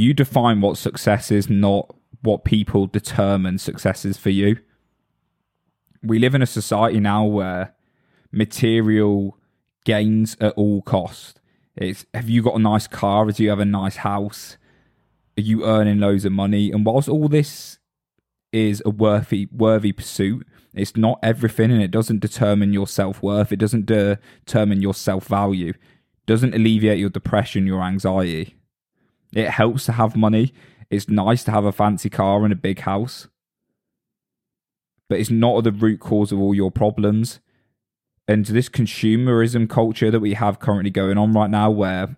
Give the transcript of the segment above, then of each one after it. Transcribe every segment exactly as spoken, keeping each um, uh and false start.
You define what success is, not what people determine success is for you. We live in a society now where material gains at all cost. It's, have you got a nice car? Do you have a nice house? Are you earning loads of money? And whilst all this is a worthy, worthy pursuit, it's not everything, and it doesn't determine your self-worth. It doesn't de- determine your self-value. It doesn't alleviate your depression, your anxiety. It helps to have money. It's nice to have a fancy car and a big house. But it's not the root cause of all your problems. And this consumerism culture that we have currently going on right now, where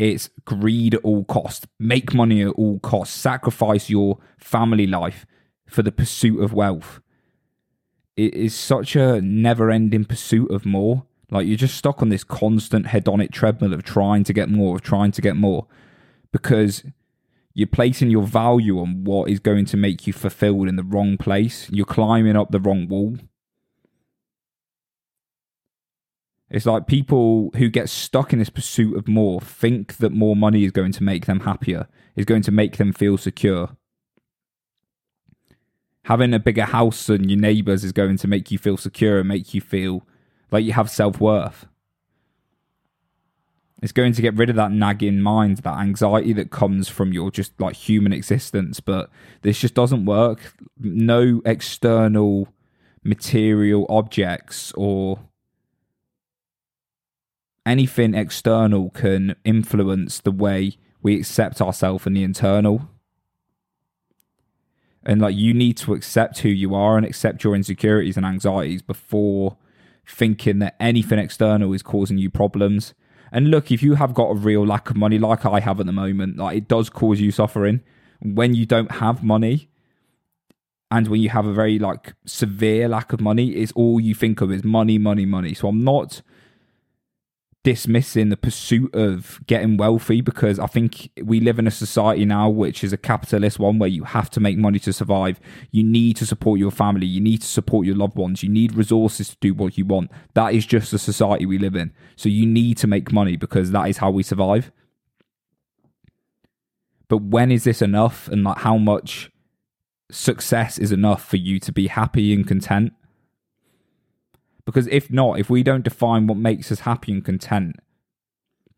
it's greed at all costs, make money at all costs, sacrifice your family life for the pursuit of wealth. It is such a never-ending pursuit of more. Like, you're just stuck on this constant hedonic treadmill of trying to get more, of trying to get more, because you're placing your value on what is going to make you fulfilled in the wrong place. You're climbing up the wrong wall. It's like people who get stuck in this pursuit of more think that more money is going to make them happier, is going to make them feel secure. Having a bigger house than your neighbours is going to make you feel secure and make you feel like you have self-worth. It's going to get rid of that nagging mind, that anxiety that comes from your just like human existence. But this just doesn't work. No external material objects or anything external can influence the way we accept ourselves in the internal. And like, you need to accept who you are and accept your insecurities and anxieties before thinking that anything external is causing you problems. And look, if you have got a real lack of money, like I have at the moment, like, it does cause you suffering. When you don't have money, and when you have a very like severe lack of money, it's all you think of is money, money, money. So I'm not dismissing the pursuit of getting wealthy, because I think we live in a society now which is a capitalist one, where you have to make money to survive. You need to support your family. You need to support your loved ones. You need resources to do what you want. That is just the society we live in. So you need to make money because that is how we survive. But when is this enough? And like, how much success is enough for you to be happy and content? Because if not, if we don't define what makes us happy and content,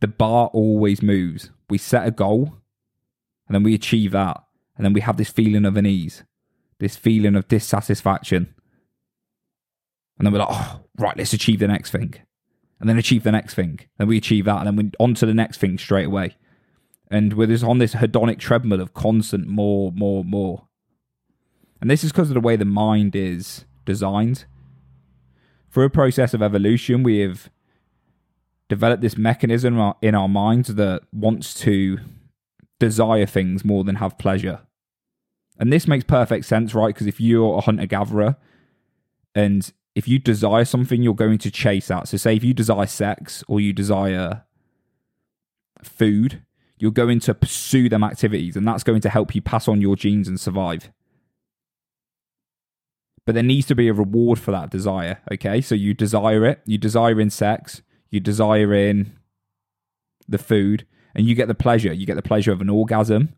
the bar always moves. We set a goal and then we achieve that. And then we have this feeling of unease, this feeling of dissatisfaction. And then we're like, oh, right, let's achieve the next thing. And then achieve the next thing. Then we achieve that. And then we're on to the next thing straight away. And we're just on this hedonic treadmill of constant more, more, more. And this is because of the way the mind is designed. Through a process of evolution, we have developed this mechanism in our minds that wants to desire things more than have pleasure. And this makes perfect sense, right? Because if you're a hunter-gatherer and if you desire something, you're going to chase that. So say if you desire sex or you desire food, you're going to pursue them activities, and that's going to help you pass on your genes and survive. But there needs to be a reward for that desire, okay? So you desire it, you desire in sex, you desire in the food, and you get the pleasure. You get the pleasure of an orgasm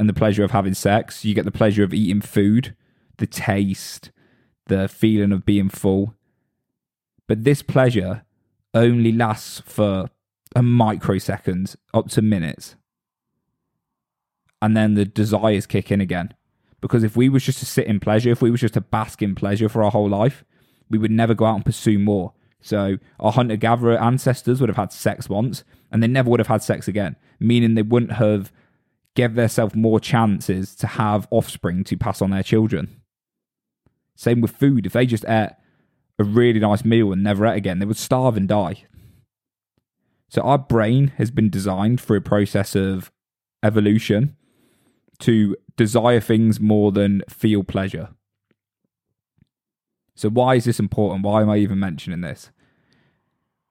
and the pleasure of having sex. You get the pleasure of eating food, the taste, the feeling of being full. But this pleasure only lasts for a microsecond, up to minutes. And then the desires kick in again. Because if we was just to sit in pleasure, if we was just to bask in pleasure for our whole life, we would never go out and pursue more. So our hunter-gatherer ancestors would have had sex once and they never would have had sex again, meaning they wouldn't have given themselves more chances to have offspring to pass on their children. Same with food. If they just ate a really nice meal and never ate again, they would starve and die. So our brain has been designed through a process of evolution to desire things more than feel pleasure. So why is this important? Why am I even mentioning this?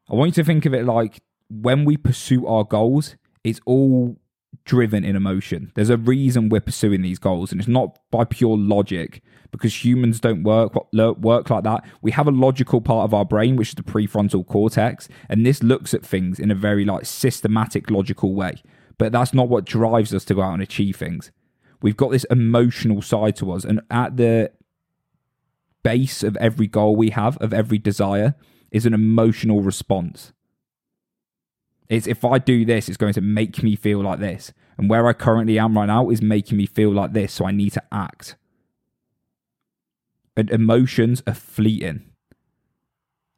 I want you to think of it like, when we pursue our goals, it's all driven in emotion. There's a reason we're pursuing these goals, and it's not by pure logic, because humans don't work work like that. We have a logical part of our brain, which is the prefrontal cortex, and this looks at things in a very like systematic, logical way. but that's not what drives us to go out and achieve things. We've got this emotional side to us, and at the base of every goal we have, of every desire, is an emotional response. It's, if I do this, it's going to make me feel like this. And where I currently am right now is making me feel like this, so I need to act. And emotions are fleeting.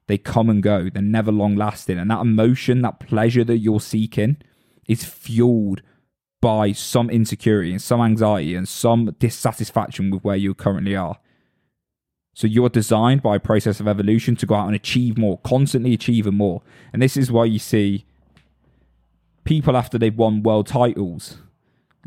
They come and go. They're never long lasting. And that emotion, that pleasure that you're seeking is fueled by some insecurity and some anxiety and some dissatisfaction with where you currently are. So you're designed by a process of evolution to go out and achieve more, constantly achieving more. And this is why you see people after they've won world titles,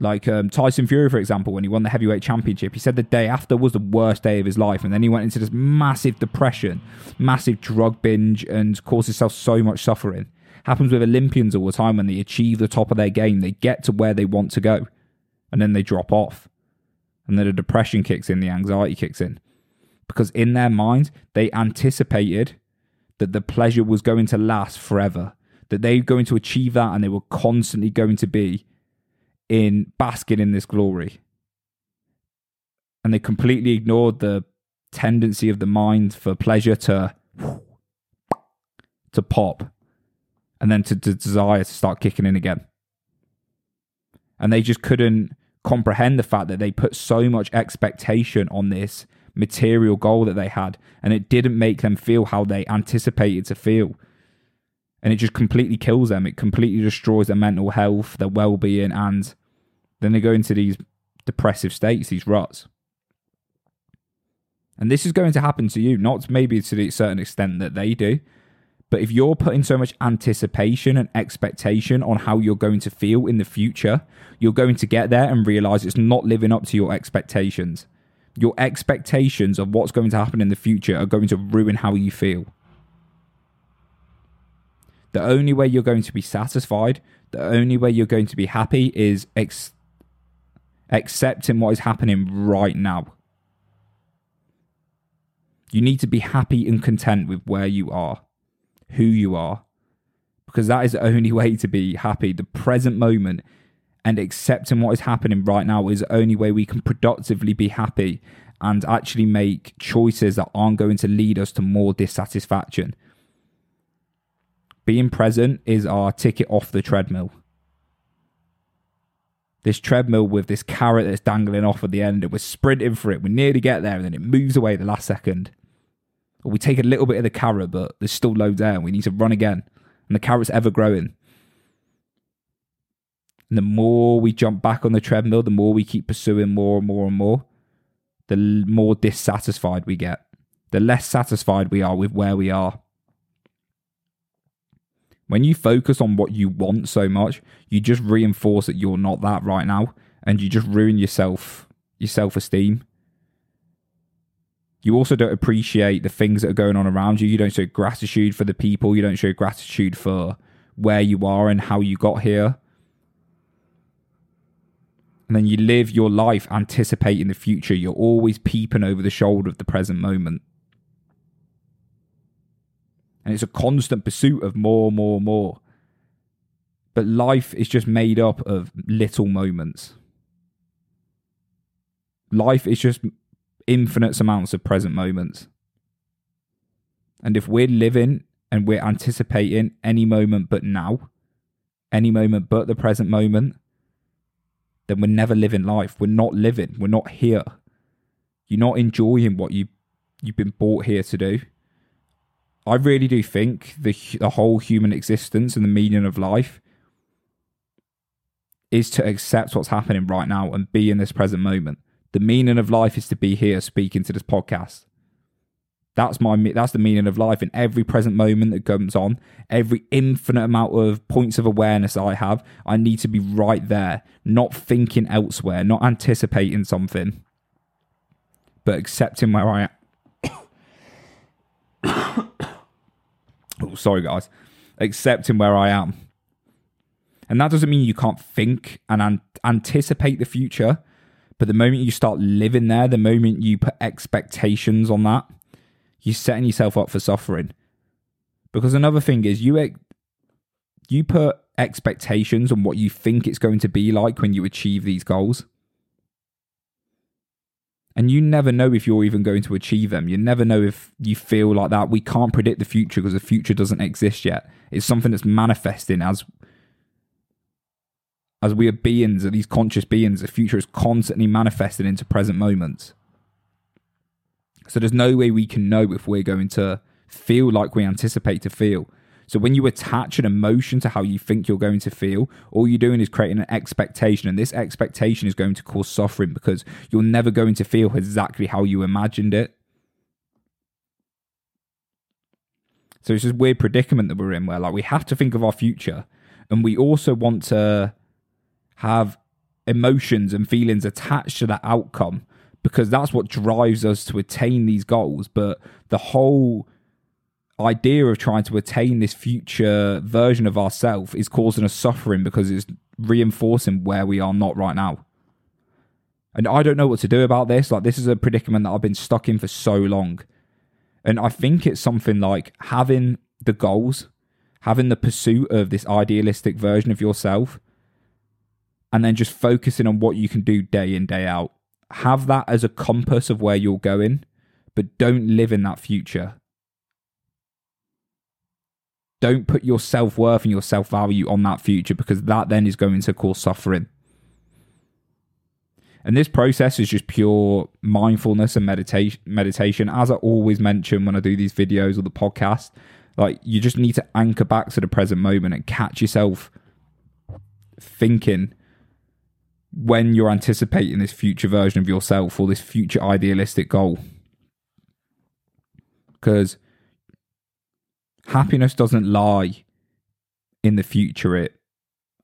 like um, Tyson Fury, for example, when he won the heavyweight championship, he said the day after was the worst day of his life. And then he went into this massive depression, massive drug binge, and caused himself so much suffering. Happens with Olympians all the time. When they achieve the top of their game, they get to where they want to go, and then they drop off. And then the depression kicks in, the anxiety kicks in. Because in their minds, they anticipated that the pleasure was going to last forever, that they were going to achieve that and they were constantly going to be in basking in this glory. And they completely ignored the tendency of the mind for pleasure to, to pop and then to, to desire to start kicking in again. And they just couldn't comprehend the fact that they put so much expectation on this material goal that they had, and it didn't make them feel how they anticipated to feel, and it just completely kills them. It completely destroys their mental health, their well-being, and then they go into these depressive states, these ruts. And this is going to happen to you, not maybe to the certain extent that they do, but if you're putting so much anticipation and expectation on how you're going to feel in the future, you're going to get there and realize it's not living up to your expectations. Your expectations of what's going to happen in the future are going to ruin how you feel. The only way you're going to be satisfied, the only way you're going to be happy is ex- accepting what is happening right now. You need to be happy and content with where you are, who you are, because that is the only way to be happy. The present moment and accepting what is happening right now is the only way we can productively be happy and actually make choices that aren't going to lead us to more dissatisfaction. Being present is our ticket off the treadmill. This treadmill with this carrot that's dangling off at the end, and we're sprinting for it. We nearly get there and then it moves away at the last second. Or we take a little bit of the carrot, but there's still loads there and we need to run again. And the carrot's ever growing. And the more we jump back on the treadmill, the more we keep pursuing more and more and more, the more dissatisfied we get, the less satisfied we are with where we are. When you focus on what you want so much, you just reinforce that you're not that right now, and you just ruin yourself, your self-esteem. You also don't appreciate the things that are going on around you. You don't show gratitude for the people. You don't show gratitude for where you are and how you got here. And then you live your life anticipating the future. You're always peeping over the shoulder of the present moment. And it's a constant pursuit of more, more, more. But life is just made up of little moments. Life is just infinite amounts of present moments. And if we're living and we're anticipating any moment but now, any moment but the present moment, then we're never living life. We're not living. We're not here. You're not enjoying what you, you've been brought here to do. I really do think the, the whole human existence and the meaning of life is to accept what's happening right now and be in this present moment. The meaning of life is to be here speaking to this podcast. That's my that's the meaning of life. In every present moment that comes on, every infinite amount of points of awareness I have, I need to be right there, not thinking elsewhere, not anticipating something, but accepting where I am. Oh, sorry, guys. Accepting where I am. And that doesn't mean you can't think and an- anticipate the future, but the moment you start living there, the moment you put expectations on that, you're setting yourself up for suffering. Because another thing is you you put expectations on what you think it's going to be like when you achieve these goals. And you never know if you're even going to achieve them. You never know if you feel like that. We can't predict the future because the future doesn't exist yet. It's something that's manifesting as as we are beings, are these conscious beings. The future is constantly manifested into present moments. So there's no way we can know if we're going to feel like we anticipate to feel. So when you attach an emotion to how you think you're going to feel, all you're doing is creating an expectation. And this expectation is going to cause suffering because you're never going to feel exactly how you imagined it. So it's this weird predicament that we're in where, like, we have to think of our future. And we also want to have emotions and feelings attached to that outcome because that's what drives us to attain these goals. But the whole idea of trying to attain this future version of ourselves is causing us suffering because it's reinforcing where we are not right now. And I don't know what to do about this. Like, this is a predicament that I've been stuck in for so long. And I think it's something like having the goals, having the pursuit of this idealistic version of yourself, and then just focusing on what you can do day in, day out. Have that as a compass of where you're going, but don't live in that future. Don't put your self-worth and your self-value on that future because that then is going to cause suffering. And this process is just pure mindfulness and meditation. Meditation, as I always mention when I do these videos or the podcast, like, you just need to anchor back to the present moment and catch yourself thinking when you're anticipating this future version of yourself or this future idealistic goal. Because happiness doesn't lie in the future. It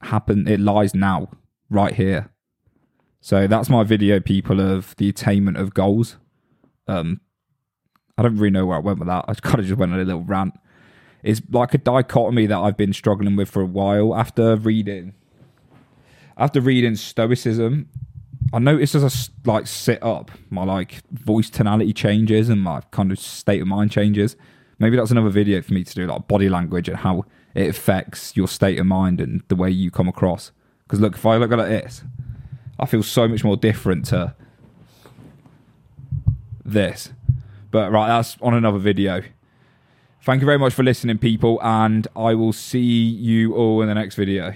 happen. It lies now, right here. So that's my video, people, of the attainment of goals. Um, I don't really know where I went with that. I kind of just went on a little rant. It's like a dichotomy that I've been struggling with for a while. After reading, after reading Stoicism, I noticed as I like sit up, my like voice tonality changes and my kind of state of mind changes. Maybe that's another video for me to do, like body language and how it affects your state of mind and the way you come across. Because look, if I look at this, I feel so much more different to this. But right, that's on another video. Thank you very much for listening, people, and I will see you all in the next video.